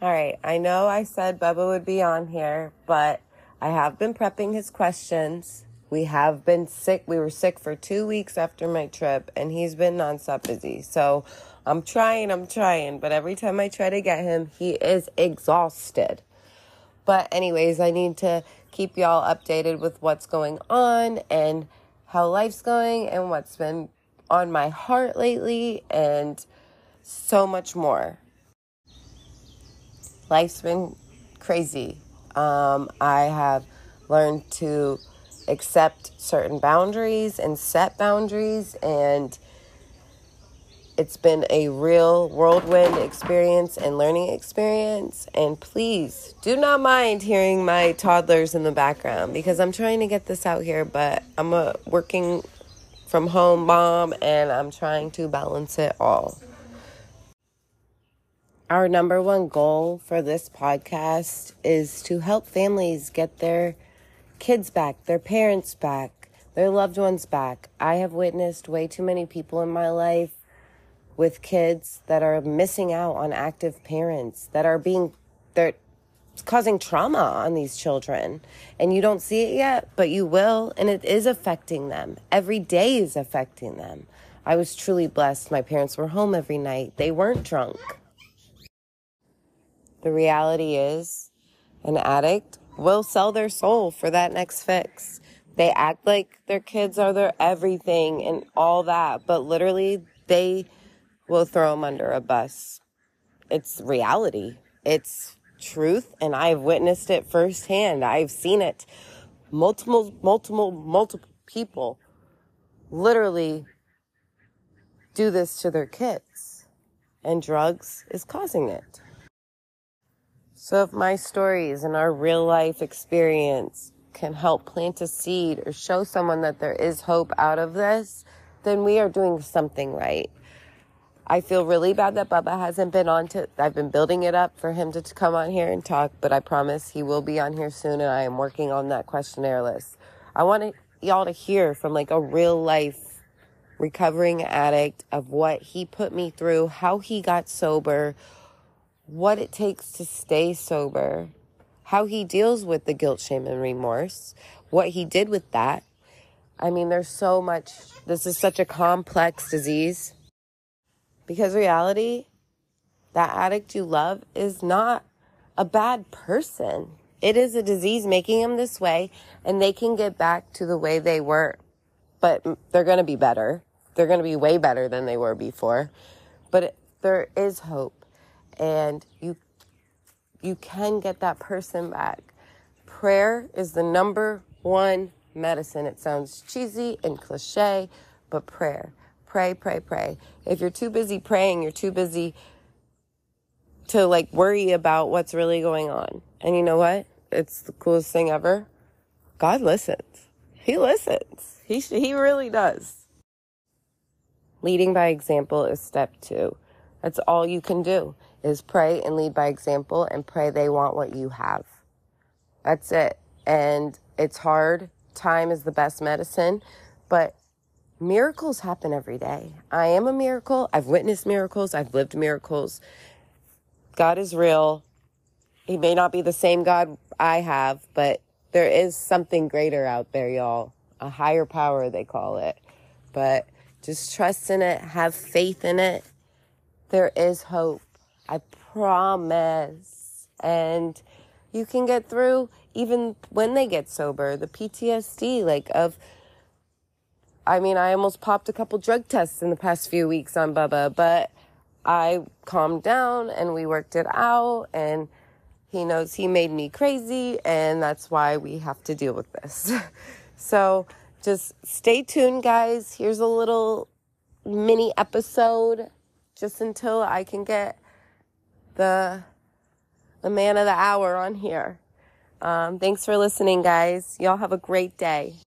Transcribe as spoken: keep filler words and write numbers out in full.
All right. I know I said Bubba would be on here, but I have been prepping his questions. We have been sick. We were sick for two weeks after my trip, and he's been nonstop busy. So I'm trying, I'm trying, but every time I try to get him, he is exhausted. But anyways, I need to keep y'all updated with what's going on and how life's going and what's been on my heart lately and so much more. Life's been crazy. Um, I have learned to accept certain boundaries and set boundaries, and it's been a real whirlwind experience and learning experience. And please do not mind hearing my toddlers in the background because I'm trying to get this out here, but I'm a working from home mom and I'm trying to balance it all. Our number one goal for this podcast is to help families get their kids back, their parents back, their loved ones back. I have witnessed way too many people in my life with kids that are missing out on active parents, that are being, they're causing trauma on these children. And you don't see it yet, but you will. And it is affecting them. Every day is affecting them. I was truly blessed. My parents were home every night. They weren't drunk. The reality is an addict will sell their soul for that next fix. They act like their kids are their everything and all that, but literally they will throw them under a bus. It's reality. It's truth, and I've witnessed it firsthand. I've seen it. Multiple, multiple, multiple people literally do this to their kids, and drugs is causing it. So if my stories and our real life experience can help plant a seed or show someone that there is hope out of this, then we are doing something right. I feel really bad that Bubba hasn't been on to, I've been building it up for him to come on here and talk, but I promise he will be on here soon, and I am working on that questionnaire list. I want y'all to hear from like a real life recovering addict of what he put me through, how he got sober, what it takes to stay sober, how he deals with the guilt, shame, and remorse, what he did with that. I mean, there's so much. This is such a complex disease. Because reality, that addict you love is not a bad person. It is a disease making them this way, and they can get back to the way they were. But they're going to be better. They're going to be way better than they were before. But it, there is hope. And you you can get that person back. Prayer is the number one medicine. It sounds cheesy and cliche, but prayer. Pray, pray, pray. If you're too busy praying, you're too busy to like worry about what's really going on. And you know what? It's the coolest thing ever. God listens. He listens. He he really does. Leading by example is step two. That's all you can do. Is pray and lead by example and pray they want what you have. That's it. And it's hard. Time is the best medicine, but miracles happen every day. I am a miracle. I've witnessed miracles. I've lived miracles. God is real. He may not be the same God I have, but there is something greater out there, y'all. A higher power, they call it. But just trust in it. Have faith in it. There is hope. I promise. And you can get through even when they get sober. The P T S D, like of, I mean, I almost popped a couple drug tests in the past few weeks on Bubba, but I calmed down and we worked it out, and he knows he made me crazy, and that's why we have to deal with this. So just stay tuned, guys. Here's a little mini episode just until I can get The, the man of the hour on here. Um, thanks for listening, guys. Y'all have a great day.